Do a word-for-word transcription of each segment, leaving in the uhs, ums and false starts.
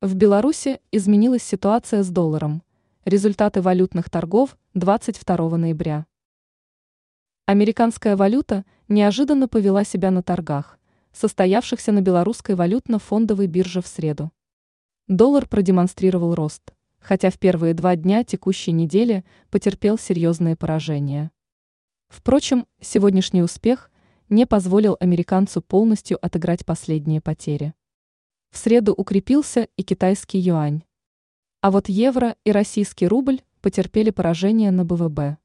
В Беларуси изменилась ситуация с долларом. Результаты валютных торгов двадцать второго ноября. Американская валюта неожиданно повела себя на торгах, состоявшихся на белорусской валютно-фондовой бирже в среду. Доллар продемонстрировал рост, хотя в первые два дня текущей недели потерпел серьезные поражения. Впрочем, сегодняшний успех не позволил американцу полностью отыграть последние потери. В среду укрепился и китайский юань. А вот евро и российский рубль потерпели поражение на БВБ.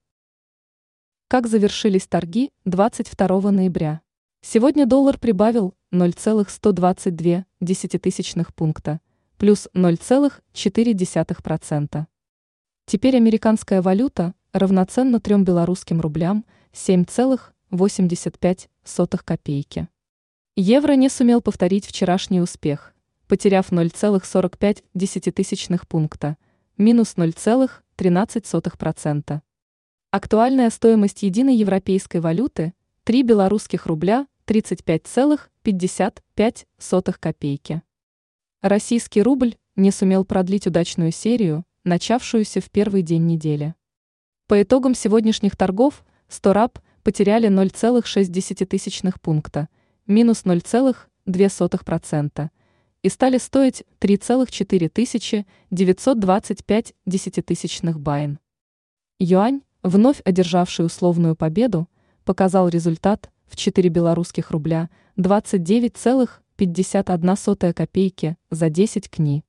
Как завершились торги двадцать второго ноября? Сегодня доллар прибавил ноль целых сто двадцать две сотых пункта, плюс ноль целых четыре десятых процента. Теперь американская валюта равноценна трем белорусским рублям семь целых восемьдесят пять сотых копейки. Евро не сумел повторить вчерашний успех, потеряв ноль целых сорок пять сотых пункта, минус ноль целых тринадцать сотых процента. Актуальная стоимость единой европейской валюты – три белорусских рубля тридцать пять целых пятьдесят пять сотых копейки. Российский рубль не сумел продлить удачную серию, начавшуюся в первый день недели. По итогам сегодняшних торгов сто руб потеряли ноль целых шесть десятых пункта, минус ноль целых две сотых процента. И стали стоить три целых четыре тысячи девятьсот двадцать пять десятитысячных байн. Юань, вновь одержавший условную победу, показал результат в четыре белорусских рубля двадцать девять целых пятьдесят одна сотая копейки за десять кни.